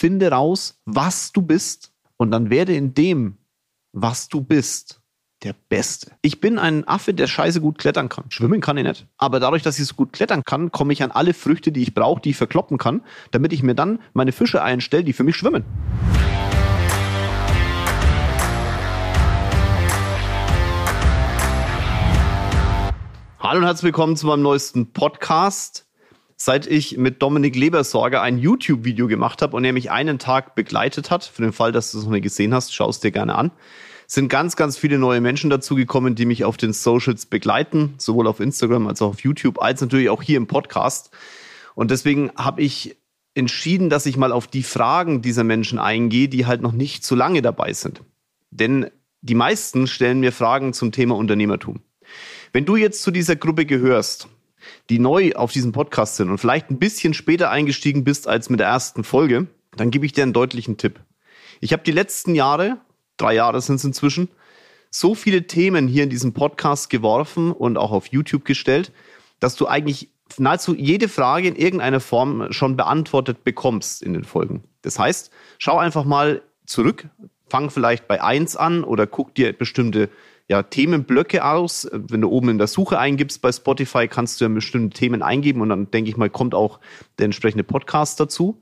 finde raus, was du bist und dann werde in dem, was du bist, der Beste. Ich bin ein Affe, der scheiße gut klettern kann. Schwimmen kann ich nicht. Aber dadurch, dass ich so gut klettern kann, komme ich an alle Früchte, die ich brauche, die ich verkloppen kann, damit ich mir dann meine Fische einstelle, die für mich schwimmen. Hallo und herzlich willkommen zu meinem neuesten Podcast. Seit ich mit Dominik Lebersorger ein YouTube-Video gemacht habe und er mich einen Tag begleitet hat, für den Fall, dass du es noch nicht gesehen hast, schau es dir gerne an, sind ganz, ganz viele neue Menschen dazugekommen, die mich auf den Socials begleiten, sowohl auf Instagram als auch auf YouTube, als natürlich auch hier im Podcast. Und deswegen habe ich entschieden, dass ich mal auf die Fragen dieser Menschen eingehe, die halt noch nicht so lange dabei sind. Denn die meisten stellen mir Fragen zum Thema Unternehmertum. Wenn du jetzt zu dieser Gruppe gehörst, die neu auf diesem Podcast sind und vielleicht ein bisschen später eingestiegen bist als mit der ersten Folge, dann gebe ich dir einen deutlichen Tipp. Ich habe die letzten Jahre, 3 Jahre sind es inzwischen, so viele Themen hier in diesem Podcast geworfen und auch auf YouTube gestellt, dass du eigentlich nahezu jede Frage in irgendeiner Form schon beantwortet bekommst in den Folgen. Das heißt, schau einfach mal zurück, fang vielleicht bei 1 an oder guck dir bestimmte Themenblöcke aus. Wenn du oben in der Suche eingibst bei Spotify, kannst du ja bestimmte Themen eingeben und dann, denke ich mal, kommt auch der entsprechende Podcast dazu.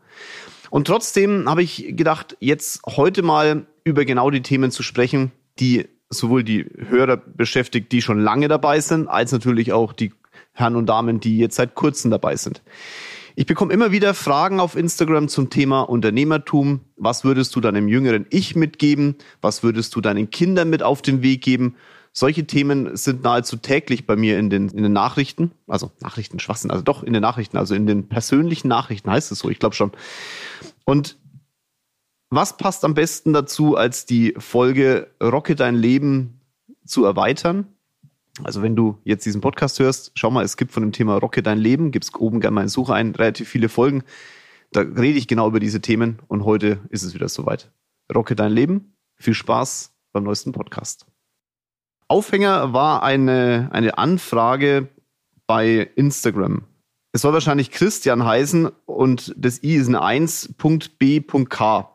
Und trotzdem habe ich gedacht, jetzt heute mal über genau die Themen zu sprechen, die sowohl die Hörer beschäftigt, die schon lange dabei sind, als natürlich auch die Herren und Damen, die jetzt seit kurzem dabei sind. Ich bekomme immer wieder Fragen auf Instagram zum Thema Unternehmertum. Was würdest du deinem jüngeren Ich mitgeben? Was würdest du deinen Kindern mit auf den Weg geben? Solche Themen sind nahezu täglich bei mir in den Nachrichten. Also Nachrichten, Schwachsinn, also doch in den Nachrichten, also in den persönlichen Nachrichten heißt es so, ich glaube schon. Und was passt am besten dazu, als die Folge Rocke dein Leben zu erweitern? Also wenn du jetzt diesen Podcast hörst, schau mal, es gibt von dem Thema Rocke dein Leben, gibt's oben gerne mal in Suche ein, relativ viele Folgen. Da rede ich genau über diese Themen und heute ist es wieder soweit. Rocke dein Leben, viel Spaß beim neuesten Podcast. Aufhänger war eine Anfrage bei Instagram. Es soll wahrscheinlich Christian heißen und das I ist ein 1.b.k.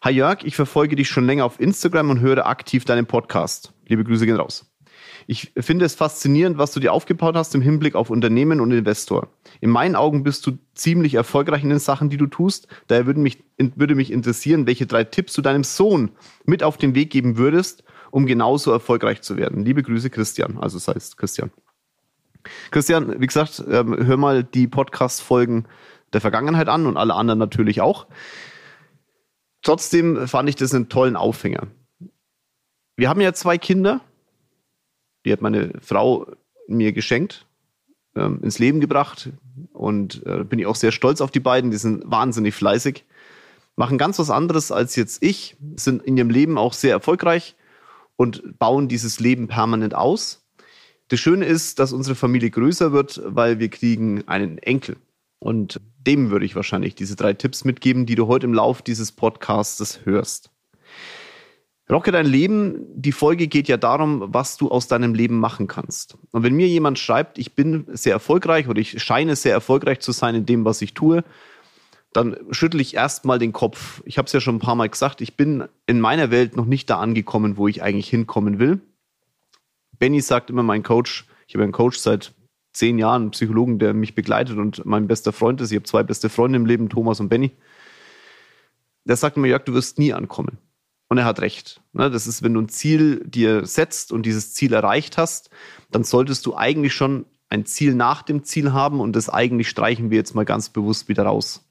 Hi Jörg, ich verfolge dich schon länger auf Instagram und höre aktiv deinen Podcast. Liebe Grüße gehen raus. Ich finde es faszinierend, was du dir aufgebaut hast im Hinblick auf Unternehmen und Investor. In meinen Augen bist du ziemlich erfolgreich in den Sachen, die du tust. Daher würde mich interessieren, welche 3 Tipps du deinem Sohn mit auf den Weg geben würdest, um genauso erfolgreich zu werden. Liebe Grüße, Christian. Also es heißt Christian. Christian, wie gesagt, hör mal die Podcast-Folgen der Vergangenheit an und alle anderen natürlich auch. Trotzdem fand ich das einen tollen Aufhänger. Wir haben ja 2 Kinder. Die hat meine Frau mir geschenkt, ins Leben gebracht und bin ich auch sehr stolz auf die beiden. Die sind wahnsinnig fleißig, machen ganz was anderes als jetzt ich, sind in ihrem Leben auch sehr erfolgreich und bauen dieses Leben permanent aus. Das Schöne ist, dass unsere Familie größer wird, weil wir kriegen einen Enkel. Und dem würde ich wahrscheinlich diese 3 Tipps mitgeben, die du heute im Lauf dieses Podcasts hörst. Rocke dein Leben, die Folge geht ja darum, was du aus deinem Leben machen kannst. Und wenn mir jemand schreibt, ich bin sehr erfolgreich oder ich scheine sehr erfolgreich zu sein in dem, was ich tue, dann schüttle ich erstmal den Kopf. Ich habe es ja schon ein paar Mal gesagt, ich bin in meiner Welt noch nicht da angekommen, wo ich eigentlich hinkommen will. Benny sagt immer, mein Coach, ich habe einen Coach seit 10 Jahren, einen Psychologen, der mich begleitet und mein bester Freund ist. Ich habe 2 beste Freunde im Leben, Thomas und Benny. Der sagt immer, Jörg, du wirst nie ankommen. Und er hat recht. Das ist, wenn du ein Ziel dir setzt und dieses Ziel erreicht hast, dann solltest du eigentlich schon ein Ziel nach dem Ziel haben und das eigentlich streichen wir jetzt mal ganz bewusst wieder raus.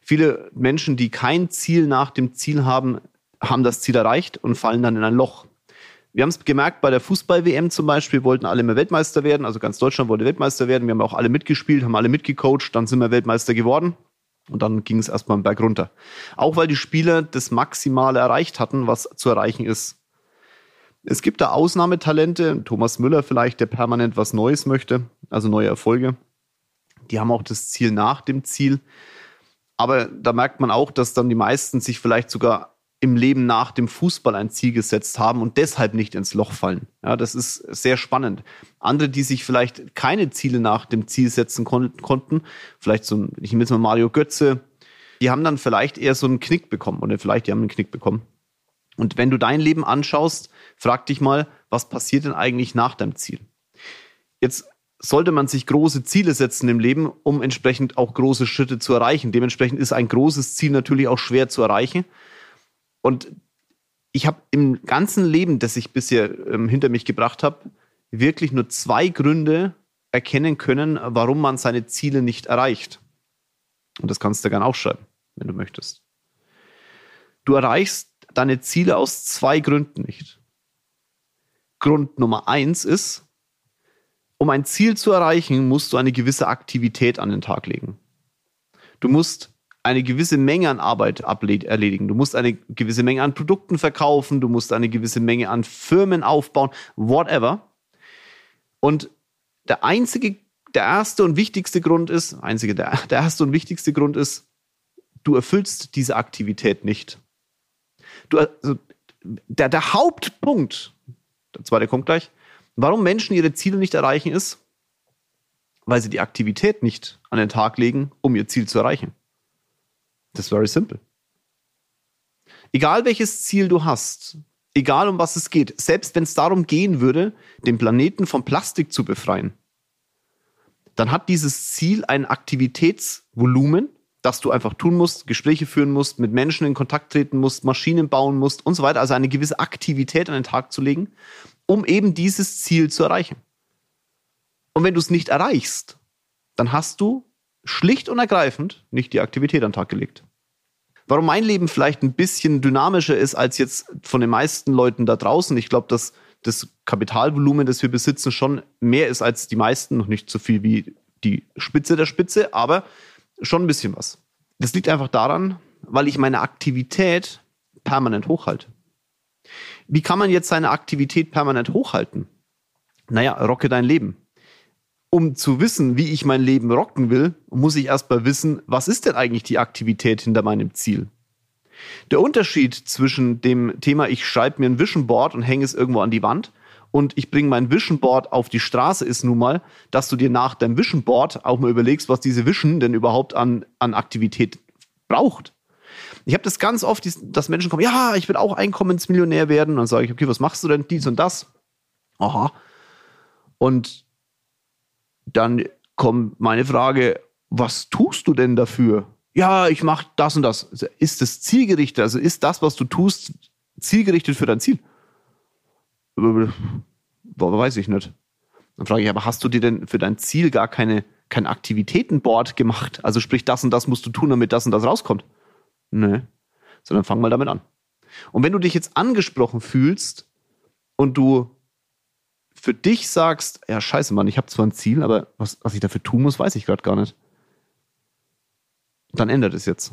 Viele Menschen, die kein Ziel nach dem Ziel haben, haben das Ziel erreicht und fallen dann in ein Loch. Wir haben es gemerkt bei der Fußball-WM zum Beispiel, wollten alle mehr Weltmeister werden, also ganz Deutschland wollte Weltmeister werden, wir haben auch alle mitgespielt, haben alle mitgecoacht, dann sind wir Weltmeister geworden. Und dann ging es erstmal einen Berg runter. Auch weil die Spieler das Maximale erreicht hatten, was zu erreichen ist. Es gibt da Ausnahmetalente, Thomas Müller vielleicht, der permanent was Neues möchte, also neue Erfolge. Die haben auch das Ziel nach dem Ziel. Aber da merkt man auch, dass dann die meisten sich vielleicht sogar im Leben nach dem Fußball ein Ziel gesetzt haben und deshalb nicht ins Loch fallen. Ja, das ist sehr spannend. Andere, die sich vielleicht keine Ziele nach dem Ziel setzen konnten, vielleicht so, ich nehme jetzt mal Mario Götze, die haben dann vielleicht eher so einen Knick bekommen oder vielleicht die haben einen Knick bekommen. Und wenn du dein Leben anschaust, frag dich mal, was passiert denn eigentlich nach deinem Ziel? Jetzt sollte man sich große Ziele setzen im Leben, um entsprechend auch große Schritte zu erreichen. Dementsprechend ist ein großes Ziel natürlich auch schwer zu erreichen. Und ich habe im ganzen Leben, das ich bisher hinter mich gebracht habe, wirklich nur 2 Gründe erkennen können, warum man seine Ziele nicht erreicht. Und das kannst du gerne aufschreiben, wenn du möchtest. Du erreichst deine Ziele aus 2 Gründen nicht. Grund Nummer 1 ist, um ein Ziel zu erreichen, musst du eine gewisse Aktivität an den Tag legen. Du musst eine gewisse Menge an Arbeit erledigen. Du musst eine gewisse Menge an Produkten verkaufen. Du musst eine gewisse Menge an Firmen aufbauen, whatever. Und der erste und wichtigste Grund ist, du erfüllst diese Aktivität nicht. Der Hauptpunkt, der zweite kommt gleich, warum Menschen ihre Ziele nicht erreichen ist, weil sie die Aktivität nicht an den Tag legen, um ihr Ziel zu erreichen. Das ist very simple. Egal welches Ziel du hast, egal um was es geht, selbst wenn es darum gehen würde, den Planeten von Plastik zu befreien, dann hat dieses Ziel ein Aktivitätsvolumen, das du einfach tun musst, Gespräche führen musst, mit Menschen in Kontakt treten musst, Maschinen bauen musst und so weiter. Also eine gewisse Aktivität an den Tag zu legen, um eben dieses Ziel zu erreichen. Und wenn du es nicht erreichst, dann hast du schlicht und ergreifend nicht die Aktivität an den Tag gelegt. Warum mein Leben vielleicht ein bisschen dynamischer ist als jetzt von den meisten Leuten da draußen. Ich glaube, dass das Kapitalvolumen, das wir besitzen, schon mehr ist als die meisten. Noch nicht so viel wie die Spitze der Spitze, aber schon ein bisschen was. Das liegt einfach daran, weil ich meine Aktivität permanent hochhalte. Wie kann man jetzt seine Aktivität permanent hochhalten? Naja, rocke dein Leben. Um zu wissen, wie ich mein Leben rocken will, muss ich erstmal wissen, was ist denn eigentlich die Aktivität hinter meinem Ziel? Der Unterschied zwischen dem Thema, ich schreibe mir ein Vision Board und hänge es irgendwo an die Wand und ich bringe mein Vision Board auf die Straße, ist nun mal, dass du dir nach deinem Vision Board auch mal überlegst, was diese Vision denn überhaupt an Aktivität braucht. Ich habe das ganz oft, dass Menschen kommen, ja, ich will auch Einkommensmillionär werden. Und dann sage ich, okay, was machst du denn? Dies und das. Aha. Und dann kommt meine Frage, was tust du denn dafür? Ja, ich mache das und das. Ist das zielgerichtet? Also ist das, was du tust, zielgerichtet für dein Ziel? Weiß ich nicht. Dann frage ich, aber hast du dir denn für dein Ziel gar kein Aktivitätenboard gemacht? Also sprich, das und das musst du tun, damit das und das rauskommt. Nee, sondern fang mal damit an. Und wenn du dich jetzt angesprochen fühlst und du für dich sagst, ja scheiße Mann, ich habe zwar ein Ziel, aber was ich dafür tun muss, weiß ich gerade gar nicht. Dann ändert es jetzt.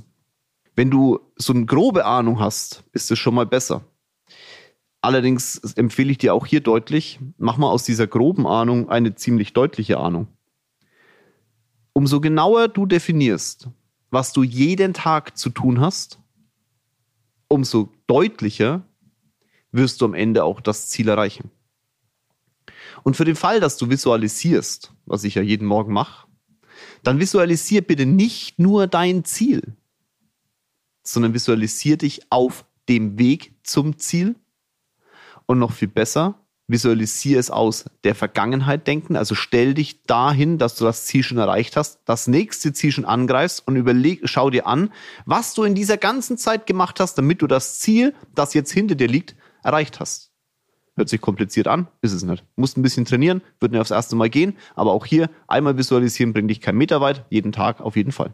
Wenn du so eine grobe Ahnung hast, ist es schon mal besser. Allerdings empfehle ich dir auch hier deutlich, mach mal aus dieser groben Ahnung eine ziemlich deutliche Ahnung. Umso genauer du definierst, was du jeden Tag zu tun hast, umso deutlicher wirst du am Ende auch das Ziel erreichen. Und für den Fall, dass du visualisierst, was ich ja jeden Morgen mache, dann visualisier bitte nicht nur dein Ziel, sondern visualisier dich auf dem Weg zum Ziel und noch viel besser, visualisier es aus der Vergangenheit denken, also stell dich dahin, dass du das Ziel schon erreicht hast, das nächste Ziel schon angreifst und schau dir an, was du in dieser ganzen Zeit gemacht hast, damit du das Ziel, das jetzt hinter dir liegt, erreicht hast. Hört sich kompliziert an, ist es nicht. Musst ein bisschen trainieren, wird nicht aufs erste Mal gehen, aber auch hier einmal visualisieren bringt dich keinen Meter weit, jeden Tag auf jeden Fall.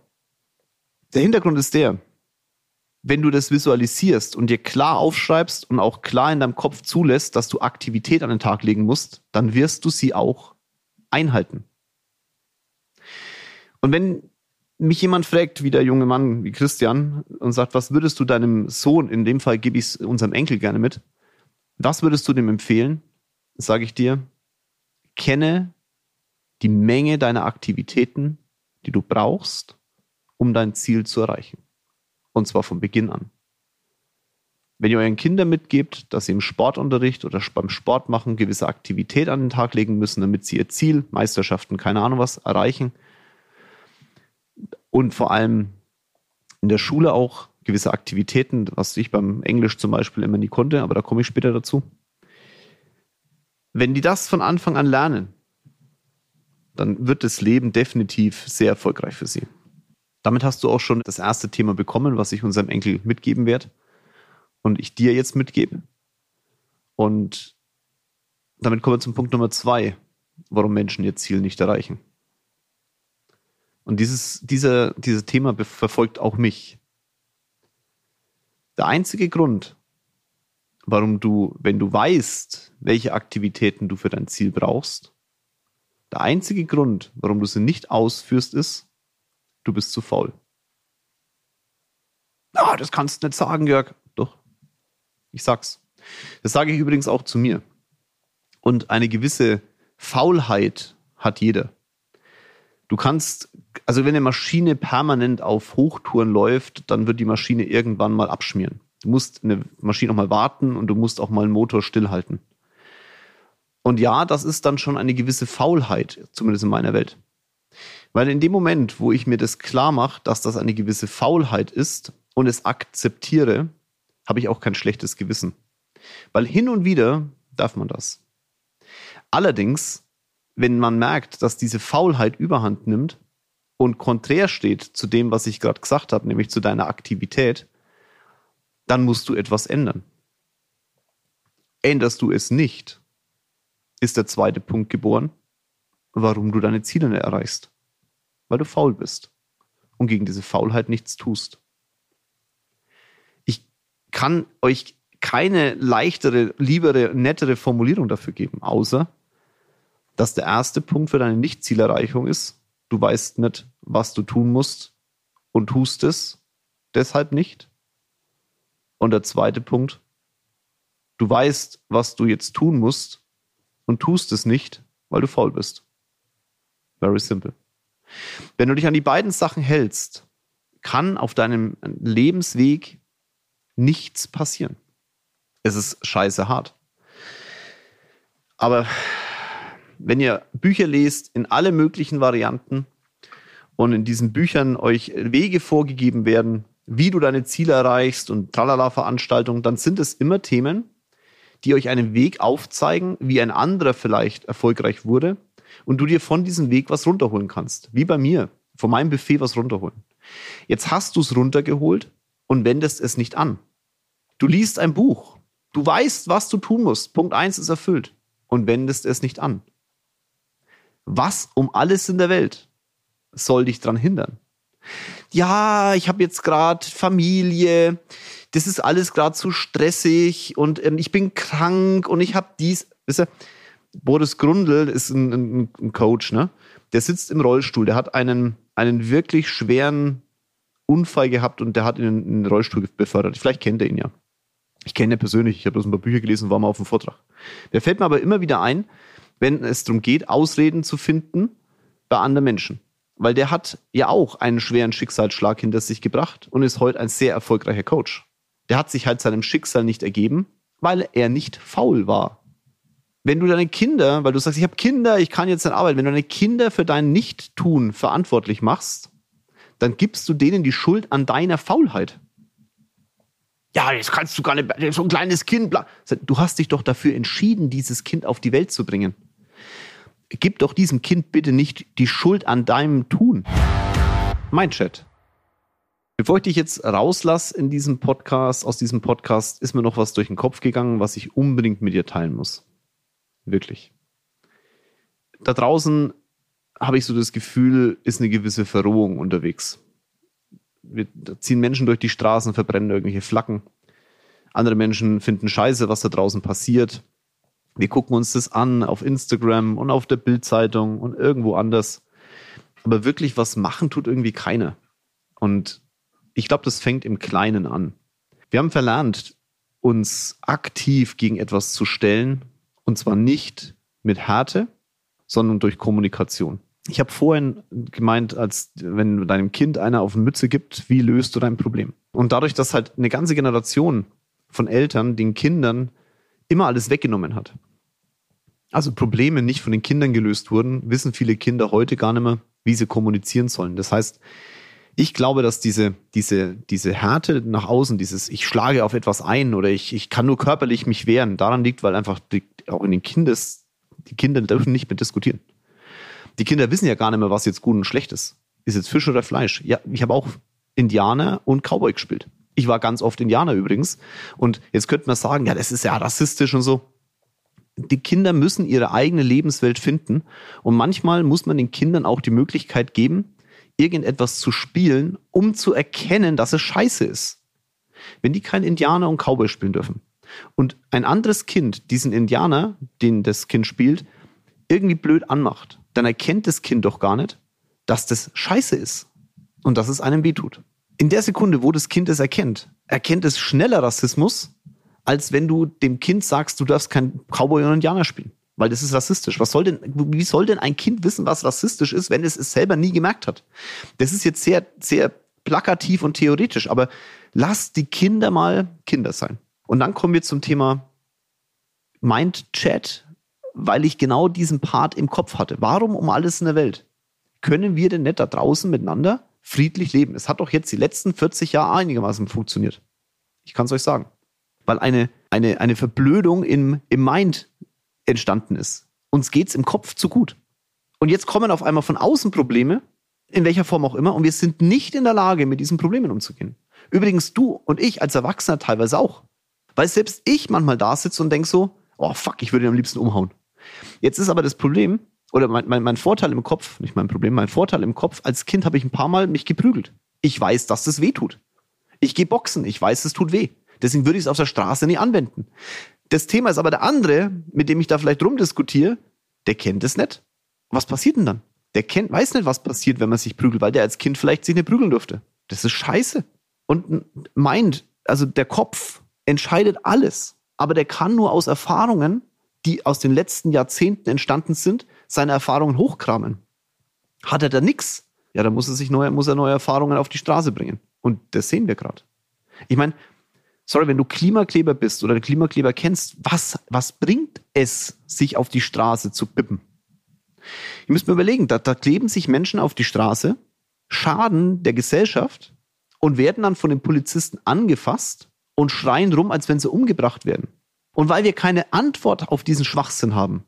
Der Hintergrund ist der, wenn du das visualisierst und dir klar aufschreibst und auch klar in deinem Kopf zulässt, dass du Aktivität an den Tag legen musst, dann wirst du sie auch einhalten. Und wenn mich jemand fragt, wie der junge Mann, wie Christian, und sagt, was würdest du deinem Sohn, in dem Fall gebe ich es unserem Enkel gerne mit, was würdest du dem empfehlen? Sage ich dir, kenne die Menge deiner Aktivitäten, die du brauchst, um dein Ziel zu erreichen. Und zwar von Beginn an. Wenn ihr euren Kindern mitgebt, dass sie im Sportunterricht oder beim Sport machen gewisse Aktivität an den Tag legen müssen, damit sie ihr Ziel, Meisterschaften, keine Ahnung was, erreichen. Und vor allem in der Schule auch gewisse Aktivitäten, was ich beim Englisch zum Beispiel immer nie konnte, aber da komme ich später dazu. Wenn die das von Anfang an lernen, dann wird das Leben definitiv sehr erfolgreich für sie. Damit hast du auch schon das erste Thema bekommen, was ich unserem Enkel mitgeben werde und ich dir jetzt mitgebe. Und damit kommen wir zum Punkt Nummer 2, warum Menschen ihr Ziel nicht erreichen. Und dieses Thema verfolgt auch mich. Der einzige Grund, warum du, wenn du weißt, welche Aktivitäten du für dein Ziel brauchst, der einzige Grund, warum du sie nicht ausführst, ist, du bist zu faul. Ah, das kannst du nicht sagen, Jörg. Doch, ich sag's. Das sage ich übrigens auch zu mir. Und eine gewisse Faulheit hat jeder. Du kannst, also wenn eine Maschine permanent auf Hochtouren läuft, dann wird die Maschine irgendwann mal abschmieren. Du musst eine Maschine auch mal warten und du musst auch mal einen Motor stillhalten. Und ja, das ist dann schon eine gewisse Faulheit, zumindest in meiner Welt. Weil in dem Moment, wo ich mir das klar mache, dass das eine gewisse Faulheit ist und es akzeptiere, habe ich auch kein schlechtes Gewissen. Weil hin und wieder darf man das. Allerdings, wenn man merkt, dass diese Faulheit überhand nimmt und konträr steht zu dem, was ich gerade gesagt habe, nämlich zu deiner Aktivität, dann musst du etwas ändern. Änderst du es nicht, ist der zweite Punkt geboren, warum du deine Ziele nicht erreichst. Weil du faul bist und gegen diese Faulheit nichts tust. Ich kann euch keine leichtere, liebere, nettere Formulierung dafür geben, außer dass der erste Punkt für deine Nicht-Zielerreichung ist, du weißt nicht, was du tun musst und tust es deshalb nicht. Und der zweite Punkt, du weißt, was du jetzt tun musst und tust es nicht, weil du faul bist. Very simple. Wenn du dich an die beiden Sachen hältst, kann auf deinem Lebensweg nichts passieren. Es ist scheiße hart. Aber wenn ihr Bücher lest in alle möglichen Varianten und in diesen Büchern euch Wege vorgegeben werden, wie du deine Ziele erreichst und Tralala-Veranstaltungen, dann sind es immer Themen, die euch einen Weg aufzeigen, wie ein anderer vielleicht erfolgreich wurde und du dir von diesem Weg was runterholen kannst. Wie bei mir, von meinem Buffet was runterholen. Jetzt hast du es runtergeholt und wendest es nicht an. Du liest ein Buch. Du weißt, was du tun musst. Punkt 1 ist erfüllt und wendest es nicht an. Was um alles in der Welt soll dich daran hindern? Ja, ich habe jetzt gerade Familie, das ist alles gerade zu stressig und ich bin krank und ich habe dies. Wisst ihr, Boris Grundl ist ein Coach, ne? Der sitzt im Rollstuhl, der hat einen wirklich schweren Unfall gehabt und der hat ihn in den Rollstuhl befördert. Vielleicht kennt ihr ihn ja. Ich kenne ihn persönlich, ich habe bloß ein paar Bücher gelesen, war mal auf dem Vortrag. Der fällt mir aber immer wieder ein, wenn es darum geht, Ausreden zu finden bei anderen Menschen. Weil der hat ja auch einen schweren Schicksalsschlag hinter sich gebracht und ist heute ein sehr erfolgreicher Coach. Der hat sich halt seinem Schicksal nicht ergeben, weil er nicht faul war. Wenn du deine Kinder, weil du sagst, ich habe Kinder, ich kann jetzt nicht arbeiten, wenn du deine Kinder für dein Nichttun verantwortlich machst, dann gibst du denen die Schuld an deiner Faulheit. Ja, das kannst du gar nicht, so ein kleines Kind. Du hast dich doch dafür entschieden, dieses Kind auf die Welt zu bringen. Gib doch diesem Kind bitte nicht die Schuld an deinem Tun. Mindchat. Bevor ich dich jetzt rauslasse in diesem Podcast, aus diesem Podcast, ist mir noch was durch den Kopf gegangen, was ich unbedingt mit dir teilen muss. Wirklich. Da draußen habe ich so das Gefühl, ist eine gewisse Verrohung unterwegs. Wir ziehen Menschen durch die Straßen, verbrennen irgendwelche Flaggen. Andere Menschen finden Scheiße, was da draußen passiert. Wir gucken uns das an auf Instagram und auf der Bild-Zeitung und irgendwo anders. Aber wirklich was machen tut irgendwie keiner. Und ich glaube, das fängt im Kleinen an. Wir haben verlernt, uns aktiv gegen etwas zu stellen. Und zwar nicht mit Härte, sondern durch Kommunikation. Ich habe vorhin gemeint, als wenn deinem Kind einer auf eine Mütze gibt, wie löst du dein Problem? Und dadurch, dass halt eine ganze Generation von Eltern den Kindern immer alles weggenommen hat. Also Probleme nicht von den Kindern gelöst wurden, wissen viele Kinder heute gar nicht mehr, wie sie kommunizieren sollen. Das heißt, Ich glaube, dass diese Härte nach außen, dieses ich schlage auf etwas ein oder ich kann nur körperlich mich wehren, daran liegt, weil einfach auch in den die Kinder dürfen nicht mehr diskutieren. Die Kinder wissen ja gar nicht mehr, was jetzt gut und schlecht ist. Ist jetzt Fisch oder Fleisch? Ja, ich habe auch Indianer und Cowboy gespielt. Ich war ganz oft Indianer übrigens. Und jetzt könnte man sagen, ja, das ist ja rassistisch und so. Die Kinder müssen ihre eigene Lebenswelt finden. Und manchmal muss man den Kindern auch die Möglichkeit geben, irgendetwas zu spielen, um zu erkennen, dass es scheiße ist. Wenn die kein Indianer und Cowboy spielen dürfen und ein anderes Kind diesen Indianer, den das Kind spielt, irgendwie blöd anmacht, dann erkennt das Kind doch gar nicht, dass das scheiße ist und dass es einem wehtut. In der Sekunde, wo das Kind es erkennt, es schneller Rassismus, als wenn du dem Kind sagst, du darfst kein Cowboy und Indianer spielen, weil das ist rassistisch. Wie soll denn ein Kind wissen, was rassistisch ist, wenn es selber nie gemerkt hat? Das ist jetzt sehr, sehr plakativ und theoretisch, aber lasst die Kinder mal Kinder sein. Und dann kommen wir zum Thema Mindchat, weil ich genau diesen Part im Kopf hatte. Warum um alles in der Welt können wir denn nicht da draußen miteinander friedlich leben? Es hat doch jetzt die letzten 40 Jahre einigermaßen funktioniert. Ich kann es euch sagen. Weil eine Verblödung im Mind entstanden ist. Uns geht es im Kopf zu gut. Und jetzt kommen auf einmal von außen Probleme, in welcher Form auch immer, und wir sind nicht in der Lage, mit diesen Problemen umzugehen. Übrigens du und ich als Erwachsener teilweise auch. Weil selbst ich manchmal da sitze und denke so, oh fuck, ich würde ihn am liebsten umhauen. Jetzt ist aber das Problem, oder mein Vorteil im Kopf, nicht mein Problem, mein Vorteil im Kopf, als Kind habe ich ein paar Mal mich geprügelt. Ich weiß, dass das weh tut. Ich gehe boxen, ich weiß, es tut weh. Deswegen würde ich es auf der Straße nie anwenden. Das Thema ist aber der andere, mit dem ich da vielleicht rumdiskutiere, der kennt es nicht. Was passiert denn dann? Der weiß nicht, was passiert, wenn man sich prügelt, weil der als Kind vielleicht sich nicht prügeln durfte. Das ist scheiße. Und der Kopf entscheidet alles. Aber der kann nur aus Erfahrungen, die aus den letzten Jahrzehnten entstanden sind, seine Erfahrungen hochkramen. Hat er da nichts? Ja, dann muss er neue Erfahrungen auf die Straße bringen. Und das sehen wir gerade. Ich meine, sorry, wenn du Klimakleber bist oder Klimakleber kennst, was bringt es, sich auf die Straße zu pippen? Ihr müsst mir überlegen, da kleben sich Menschen auf die Straße, schaden der Gesellschaft und werden dann von den Polizisten angefasst und schreien rum, als wenn sie umgebracht werden. Und weil wir keine Antwort auf diesen Schwachsinn haben,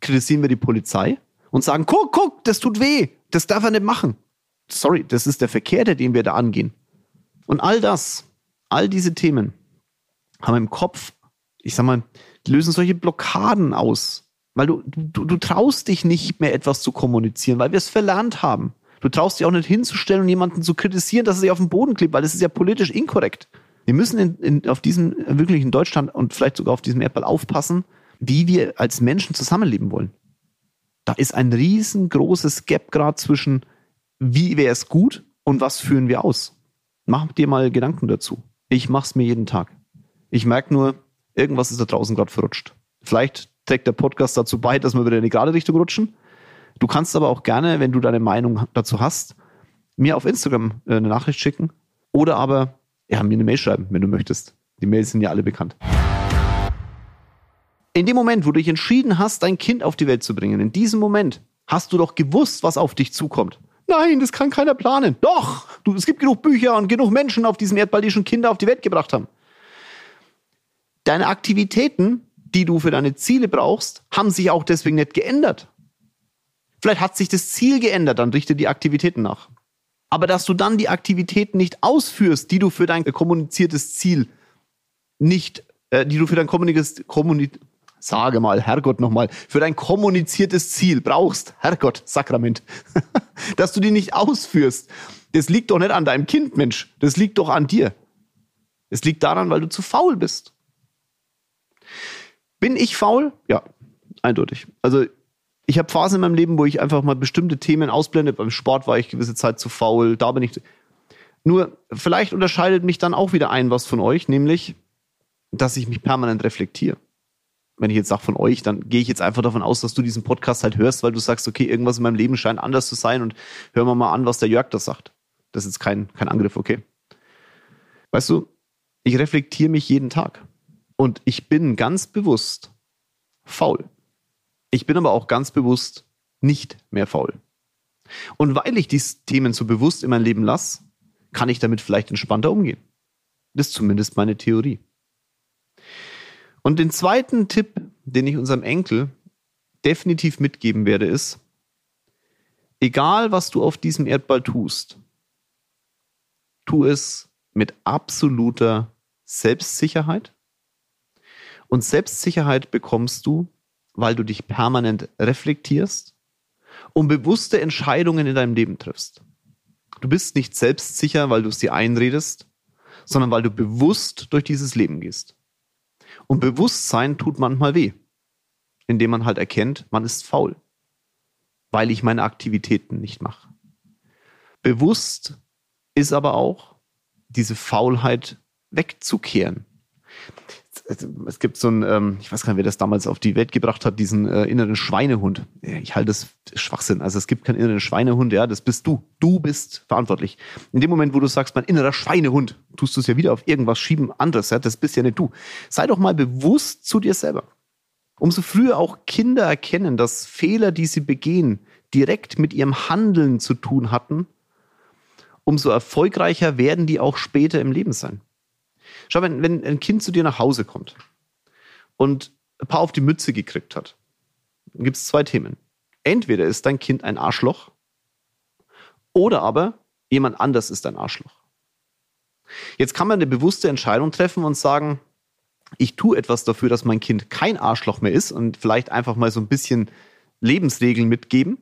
kritisieren wir die Polizei und sagen, guck, das tut weh, das darf er nicht machen. Sorry, das ist der Verkehrte, den wir da angehen. Und all diese Themen haben im Kopf, ich sag mal, lösen solche Blockaden aus. Weil du traust dich nicht mehr, etwas zu kommunizieren, weil wir es verlernt haben. Du traust dich auch nicht hinzustellen und jemanden zu kritisieren, dass er sich auf den Boden klebt, weil das ist ja politisch inkorrekt. Wir müssen auf diesem, wirklich in Deutschland und vielleicht sogar auf diesem Erdball aufpassen, wie wir als Menschen zusammenleben wollen. Da ist ein riesengroßes Gap gerade zwischen, wie wäre es gut und was führen wir aus. Mach dir mal Gedanken dazu. Ich mach's mir jeden Tag. Ich merke nur, irgendwas ist da draußen gerade verrutscht. Vielleicht trägt der Podcast dazu bei, dass wir wieder in die gerade Richtung rutschen. Du kannst aber auch gerne, wenn du deine Meinung dazu hast, mir auf Instagram eine Nachricht schicken oder aber mir eine Mail schreiben, wenn du möchtest. Die Mails sind ja alle bekannt. In dem Moment, wo du dich entschieden hast, dein Kind auf die Welt zu bringen, in diesem Moment hast du doch gewusst, was auf dich zukommt. Nein, das kann keiner planen. Doch, es gibt genug Bücher und genug Menschen auf diesem Erdball, die schon Kinder auf die Welt gebracht haben. Deine Aktivitäten, die du für deine Ziele brauchst, haben sich auch deswegen nicht geändert. Vielleicht hat sich das Ziel geändert, dann richte die Aktivitäten nach. Aber dass du dann die Aktivitäten nicht ausführst, die du für dein kommuniziertes Ziel für dein kommuniziertes Ziel brauchst, Herrgott, Sakrament, dass du die nicht ausführst, das liegt doch nicht an deinem Kind, Mensch, das liegt doch an dir. Es liegt daran, weil du zu faul bist. Bin ich faul? Ja, eindeutig. Also ich habe Phasen in meinem Leben, wo ich einfach mal bestimmte Themen ausblende. Beim Sport war ich gewisse Zeit zu faul, da bin ich... Nur, vielleicht unterscheidet mich dann auch wieder ein was von euch, nämlich, dass ich mich permanent reflektiere. Wenn ich jetzt sage von euch, dann gehe ich jetzt einfach davon aus, dass du diesen Podcast halt hörst, weil du sagst, okay, irgendwas in meinem Leben scheint anders zu sein und hören wir mal an, was der Jörg das sagt. Das ist jetzt kein Angriff, okay. Weißt du, ich reflektiere mich jeden Tag und ich bin ganz bewusst faul. Ich bin aber auch ganz bewusst nicht mehr faul. Und weil ich diese Themen so bewusst in mein Leben lasse, kann ich damit vielleicht entspannter umgehen. Das ist zumindest meine Theorie. Und den zweiten Tipp, den ich unserem Enkel definitiv mitgeben werde, ist, egal was du auf diesem Erdball tust, tu es mit absoluter Selbstsicherheit. Und Selbstsicherheit bekommst du, weil du dich permanent reflektierst und bewusste Entscheidungen in deinem Leben triffst. Du bist nicht selbstsicher, weil du es dir einredest, sondern weil du bewusst durch dieses Leben gehst. Und Bewusstsein tut manchmal weh, indem man halt erkennt, man ist faul, weil ich meine Aktivitäten nicht mache. Bewusst ist aber auch, diese Faulheit wegzukehren. Es gibt so einen, ich weiß gar nicht, wer das damals auf die Welt gebracht hat, diesen inneren Schweinehund. Ich halte das Schwachsinn. Also es gibt keinen inneren Schweinehund, ja, das bist du. Du bist verantwortlich. In dem Moment, wo du sagst, mein innerer Schweinehund, tust du es ja wieder auf irgendwas schieben anderes. Ja, das bist ja nicht du. Sei doch mal bewusst zu dir selber. Umso früher auch Kinder erkennen, dass Fehler, die sie begehen, direkt mit ihrem Handeln zu tun hatten, umso erfolgreicher werden die auch später im Leben sein. Schau, wenn ein Kind zu dir nach Hause kommt und ein paar auf die Mütze gekriegt hat, dann gibt es zwei Themen. Entweder ist dein Kind ein Arschloch oder aber jemand anders ist ein Arschloch. Jetzt kann man eine bewusste Entscheidung treffen und sagen, ich tue etwas dafür, dass mein Kind kein Arschloch mehr ist und vielleicht einfach mal so ein bisschen Lebensregeln mitgeben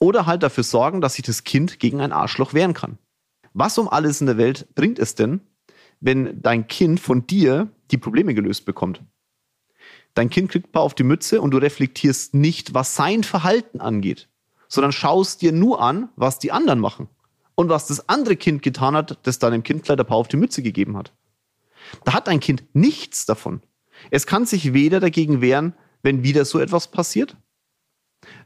oder halt dafür sorgen, dass sich das Kind gegen ein Arschloch wehren kann. Was um alles in der Welt bringt es denn, wenn dein Kind von dir die Probleme gelöst bekommt? Dein Kind kriegt ein paar auf die Mütze und du reflektierst nicht, was sein Verhalten angeht, sondern schaust dir nur an, was die anderen machen und was das andere Kind getan hat, das deinem Kind leider ein paar auf die Mütze gegeben hat. Da hat dein Kind nichts davon. Es kann sich weder dagegen wehren, wenn wieder so etwas passiert,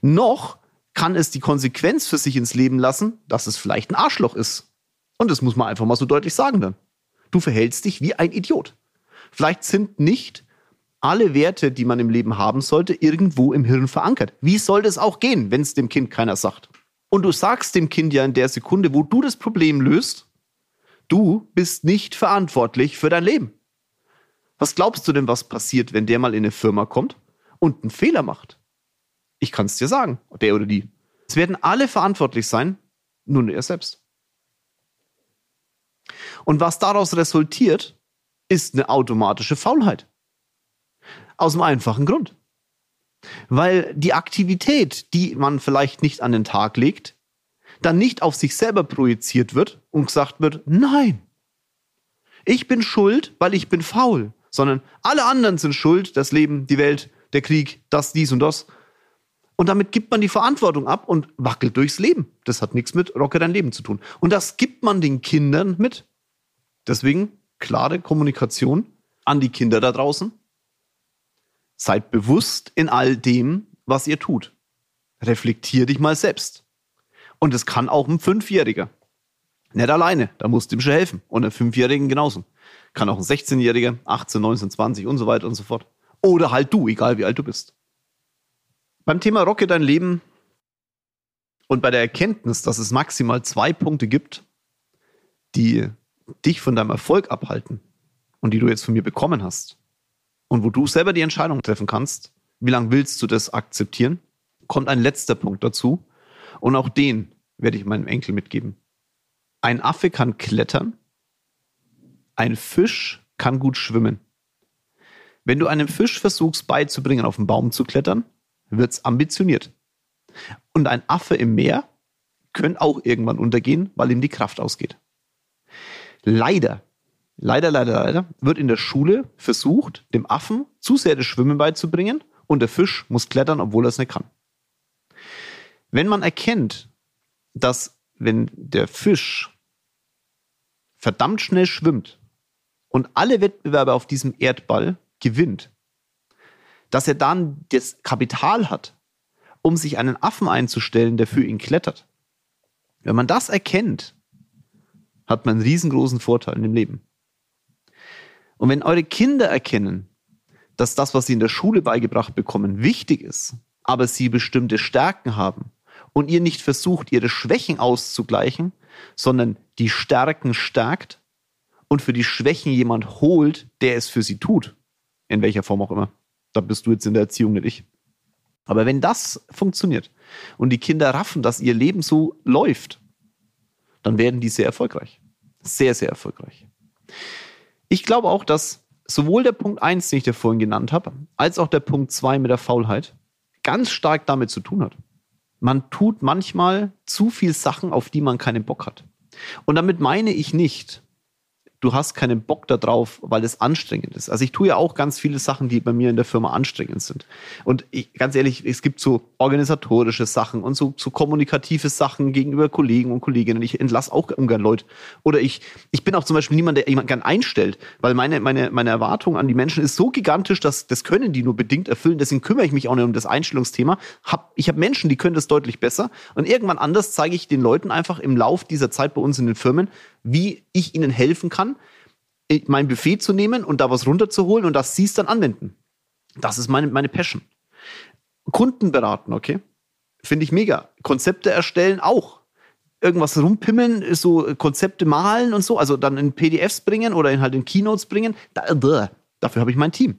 noch kann es die Konsequenz für sich ins Leben lassen, dass es vielleicht ein Arschloch ist. Und das muss man einfach mal so deutlich sagen dann. Du verhältst dich wie ein Idiot. Vielleicht sind nicht alle Werte, die man im Leben haben sollte, irgendwo im Hirn verankert. Wie soll das auch gehen, wenn es dem Kind keiner sagt? Und du sagst dem Kind ja in der Sekunde, wo du das Problem löst, du bist nicht verantwortlich für dein Leben. Was glaubst du denn, was passiert, wenn der mal in eine Firma kommt und einen Fehler macht? Ich kann es dir sagen, der oder die. Es werden alle verantwortlich sein, nur nicht er selbst. Und was daraus resultiert, ist eine automatische Faulheit. Aus einem einfachen Grund. Weil die Aktivität, die man vielleicht nicht an den Tag legt, dann nicht auf sich selber projiziert wird und gesagt wird, nein, ich bin schuld, weil ich bin faul. Sondern alle anderen sind schuld, das Leben, die Welt, der Krieg, das, dies und das. Und damit gibt man die Verantwortung ab und wackelt durchs Leben. Das hat nichts mit Rocke dein Leben zu tun. Und das gibt man den Kindern mit. Deswegen klare Kommunikation an die Kinder da draußen. Seid bewusst in all dem, was ihr tut. Reflektier dich mal selbst. Und das kann auch ein Fünfjähriger. Nicht alleine, da musst du ihm schon helfen. Und ein Fünfjährigen genauso. Kann auch ein 16-Jähriger, 18, 19, 20 und so weiter und so fort. Oder halt du, egal wie alt du bist. Beim Thema Rocke dein Leben und bei der Erkenntnis, dass es maximal 2 Punkte gibt, die dich von deinem Erfolg abhalten und die du jetzt von mir bekommen hast und wo du selber die Entscheidung treffen kannst, wie lange willst du das akzeptieren, kommt ein letzter Punkt dazu und auch den werde ich meinem Enkel mitgeben. Ein Affe kann klettern, ein Fisch kann gut schwimmen. Wenn du einem Fisch versuchst beizubringen, auf den Baum zu klettern, wird's ambitioniert. Und ein Affe im Meer könnte auch irgendwann untergehen, weil ihm die Kraft ausgeht. Leider wird in der Schule versucht, dem Affen zu sehr das Schwimmen beizubringen und der Fisch muss klettern, obwohl er es nicht kann. Wenn man erkennt, dass wenn der Fisch verdammt schnell schwimmt und alle Wettbewerbe auf diesem Erdball gewinnt, dass er dann das Kapital hat, um sich einen Affen einzustellen, der für ihn klettert. Wenn man das erkennt, hat man einen riesengroßen Vorteil in dem Leben. Und wenn eure Kinder erkennen, dass das, was sie in der Schule beigebracht bekommen, wichtig ist, aber sie bestimmte Stärken haben und ihr nicht versucht, ihre Schwächen auszugleichen, sondern die Stärken stärkt und für die Schwächen jemand holt, der es für sie tut. In welcher Form auch immer. Da bist du jetzt in der Erziehung, nicht ich. Aber wenn das funktioniert und die Kinder raffen, dass ihr Leben so läuft, dann werden die sehr erfolgreich. Sehr, sehr erfolgreich. Ich glaube auch, dass sowohl der Punkt 1, den ich dir vorhin genannt habe, als auch der Punkt 2 mit der Faulheit ganz stark damit zu tun hat. Man tut manchmal zu viel Sachen, auf die man keinen Bock hat. Und damit meine ich nicht, du hast keinen Bock darauf, weil es anstrengend ist. Also ich tue ja auch ganz viele Sachen, die bei mir in der Firma anstrengend sind. Und ich, ganz ehrlich, es gibt so organisatorische Sachen und so kommunikative Sachen gegenüber Kollegen und Kolleginnen. Ich entlasse auch ungern Leute. Oder ich bin auch zum Beispiel niemand, der jemanden gern einstellt, weil meine Erwartung an die Menschen ist so gigantisch, dass das können die nur bedingt erfüllen. Deswegen kümmere ich mich auch nicht um das Einstellungsthema. Ich habe Menschen, die können das deutlich besser. Und irgendwann anders zeige ich den Leuten einfach im Lauf dieser Zeit bei uns in den Firmen, wie ich ihnen helfen kann, mein Buffet zu nehmen und da was runterzuholen und dass sie es dann anwenden. Das ist meine Passion. Kunden beraten, okay? Finde ich mega. Konzepte erstellen auch. Irgendwas rumpimmeln, so Konzepte malen und so, also dann in PDFs bringen oder in halt in Keynotes bringen. Dafür habe ich mein Team.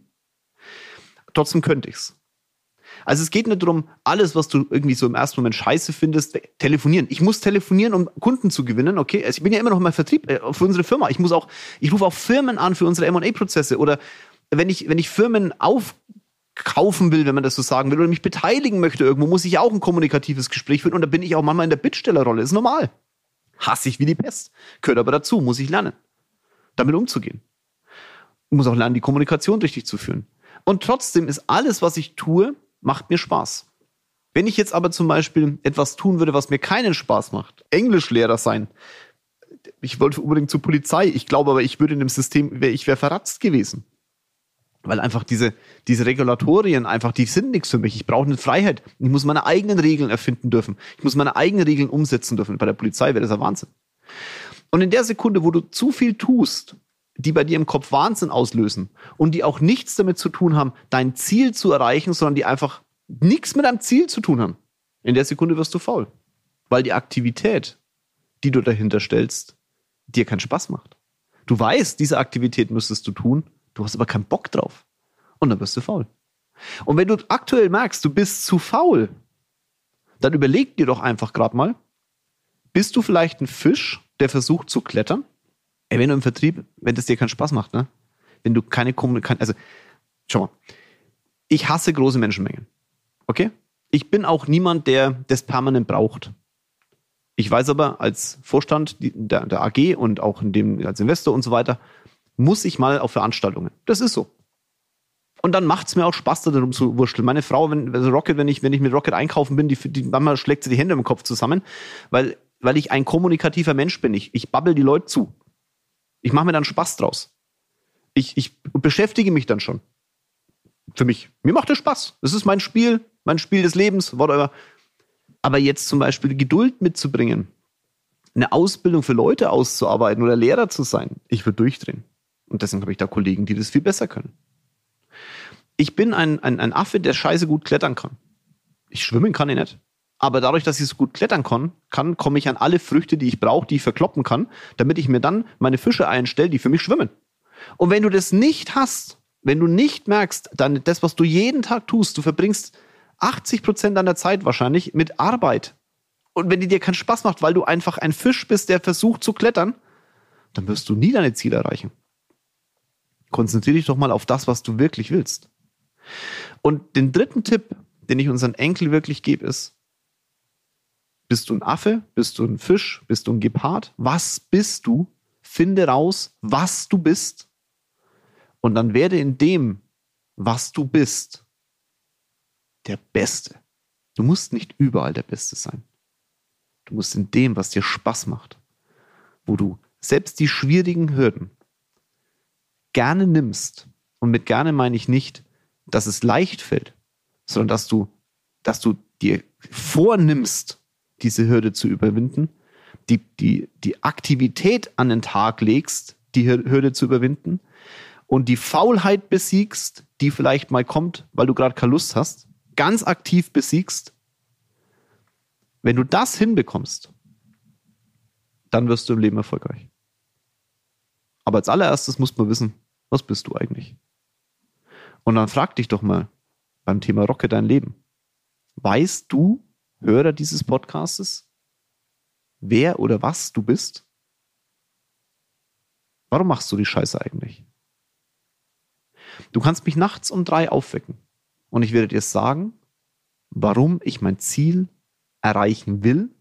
Trotzdem könnte ich's. Also es geht nicht darum, alles, was du irgendwie so im ersten Moment scheiße findest, telefonieren. Ich muss telefonieren, um Kunden zu gewinnen, okay? Also ich bin ja immer noch im Vertrieb für unsere Firma. Ich rufe auch Firmen an für unsere M&A-Prozesse. Oder wenn ich Firmen aufkaufen will, wenn man das so sagen will, oder mich beteiligen möchte irgendwo, muss ich auch ein kommunikatives Gespräch führen. Und da bin ich auch manchmal in der Bittstellerrolle. Ist normal. Hasse ich wie die Pest. Gehört aber dazu. Muss ich lernen, damit umzugehen. Ich muss auch lernen, die Kommunikation richtig zu führen. Und trotzdem ist alles, was ich tue, macht mir Spaß. Wenn ich jetzt aber zum Beispiel etwas tun würde, was mir keinen Spaß macht, Englischlehrer sein, ich wollte unbedingt zur Polizei, ich glaube aber, ich würde in dem System, ich wäre verratzt gewesen. Weil einfach diese Regulatorien einfach, die sind nichts für mich. Ich brauche eine Freiheit. Ich muss meine eigenen Regeln erfinden dürfen. Ich muss meine eigenen Regeln umsetzen dürfen. Bei der Polizei wäre das ja Wahnsinn. Und in der Sekunde, wo du zu viel tust, die bei dir im Kopf Wahnsinn auslösen und die auch nichts damit zu tun haben, dein Ziel zu erreichen, sondern die einfach nichts mit deinem Ziel zu tun haben. In der Sekunde wirst du faul, weil die Aktivität, die du dahinter stellst, dir keinen Spaß macht. Du weißt, diese Aktivität müsstest du tun, du hast aber keinen Bock drauf und dann wirst du faul. Und wenn du aktuell merkst, du bist zu faul, dann überleg dir doch einfach gerade mal, bist du vielleicht ein Fisch, der versucht zu klettern? Ey, wenn du im Vertrieb, wenn das dir keinen Spaß macht, ne? Wenn du keine Kommunikation, also, schau mal. Ich hasse große Menschenmengen. Okay? Ich bin auch niemand, der das permanent braucht. Ich weiß aber, als Vorstand der AG und auch in dem, als Investor und so weiter, muss ich mal auf Veranstaltungen. Das ist so. Und dann macht es mir auch Spaß, da drum zu wurschteln. Meine Frau, wenn ich mit Rocket einkaufen bin, die manchmal schlägt sie die Hände im Kopf zusammen, weil ich ein kommunikativer Mensch bin. Ich babbel die Leute zu. Ich mache mir dann Spaß draus. Ich beschäftige mich dann schon. Für mich. Mir macht das Spaß. Das ist mein Spiel des Lebens, whatever. Aber jetzt zum Beispiel Geduld mitzubringen, eine Ausbildung für Leute auszuarbeiten oder Lehrer zu sein, ich würde durchdrehen. Und deswegen habe ich da Kollegen, die das viel besser können. Ich bin ein Affe, der scheiße gut klettern kann. Ich schwimmen kann ich nicht. Aber dadurch, dass ich so gut klettern kann, komme ich an alle Früchte, die ich brauche, die ich verkloppen kann, damit ich mir dann meine Fische einstelle, die für mich schwimmen. Und wenn du das nicht hast, wenn du nicht merkst, dann das, was du jeden Tag tust, du verbringst 80% deiner Zeit wahrscheinlich mit Arbeit. Und wenn die dir keinen Spaß macht, weil du einfach ein Fisch bist, der versucht zu klettern, dann wirst du nie deine Ziele erreichen. Konzentriere dich doch mal auf das, was du wirklich willst. Und den dritten Tipp, den ich unseren Enkel wirklich gebe, ist, bist du ein Affe? Bist du ein Fisch? Bist du ein Gepard? Was bist du? Finde raus, was du bist. Und dann werde in dem, was du bist, der Beste. Du musst nicht überall der Beste sein. Du musst in dem, was dir Spaß macht, wo du selbst die schwierigen Hürden gerne nimmst. Und mit gerne meine ich nicht, dass es leicht fällt, sondern dass du dir vornimmst, diese Hürde zu überwinden, die Aktivität an den Tag legst, die Hürde zu überwinden und die Faulheit besiegst, die vielleicht mal kommt, weil du gerade keine Lust hast, ganz aktiv besiegst. Wenn du das hinbekommst, dann wirst du im Leben erfolgreich. Aber als allererstes muss man wissen, was bist du eigentlich? Und dann frag dich doch mal beim Thema Rocke dein Leben. Weißt du, Hörer dieses Podcastes, wer oder was du bist? Warum machst du die Scheiße eigentlich? Du kannst mich nachts um 3 aufwecken und ich werde dir sagen, warum ich mein Ziel erreichen will,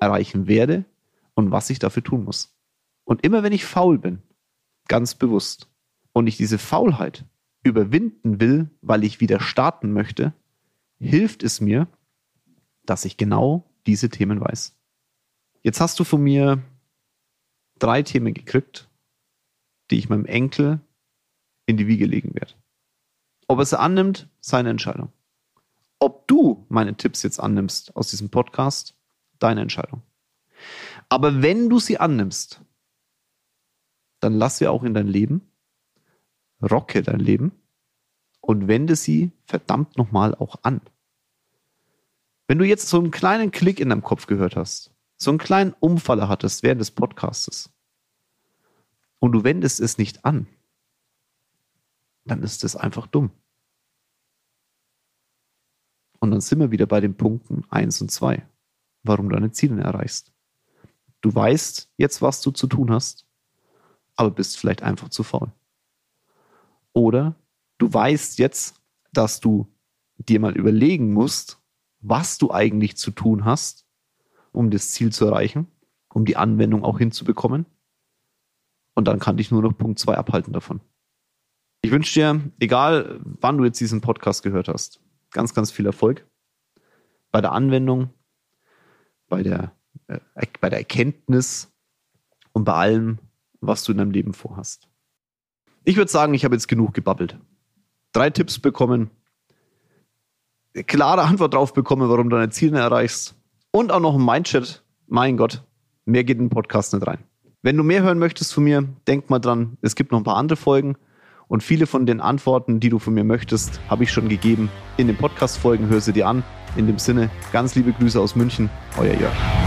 erreichen werde und was ich dafür tun muss. Und immer wenn ich faul bin, ganz bewusst, und ich diese Faulheit überwinden will, weil ich wieder starten möchte, hilft es mir, dass ich genau diese Themen weiß. Jetzt hast du von mir 3 Themen gekriegt, die ich meinem Enkel in die Wiege legen werde. Ob er sie annimmt, seine Entscheidung. Ob du meine Tipps jetzt annimmst aus diesem Podcast, deine Entscheidung. Aber wenn du sie annimmst, dann lass sie auch in dein Leben, rocke dein Leben und wende sie verdammt nochmal auch an. Wenn du jetzt so einen kleinen Klick in deinem Kopf gehört hast, so einen kleinen Umfaller hattest während des Podcastes und du wendest es nicht an, dann ist es einfach dumm. Und dann sind wir wieder bei den Punkten 1 und 2, warum du deine Ziele erreichst. Du weißt jetzt, was du zu tun hast, aber bist vielleicht einfach zu faul. Oder du weißt jetzt, dass du dir mal überlegen musst, was du eigentlich zu tun hast, um das Ziel zu erreichen, um die Anwendung auch hinzubekommen. Und dann kann dich nur noch Punkt 2 abhalten davon. Ich wünsche dir, egal wann du jetzt diesen Podcast gehört hast, ganz, ganz viel Erfolg bei der Anwendung, bei der Erkenntnis und bei allem, was du in deinem Leben vorhast. Ich würde sagen, ich habe jetzt genug gebabbelt. 3 Tipps bekommen, eine klare Antwort drauf bekommen, warum du deine Ziele erreichst und auch noch ein Mindchat. Mein Gott, mehr geht in den Podcast nicht rein. Wenn du mehr hören möchtest von mir, denk mal dran, es gibt noch ein paar andere Folgen und viele von den Antworten, die du von mir möchtest, habe ich schon gegeben in den Podcast-Folgen. Hör sie dir an. In dem Sinne, ganz liebe Grüße aus München, euer Jörg.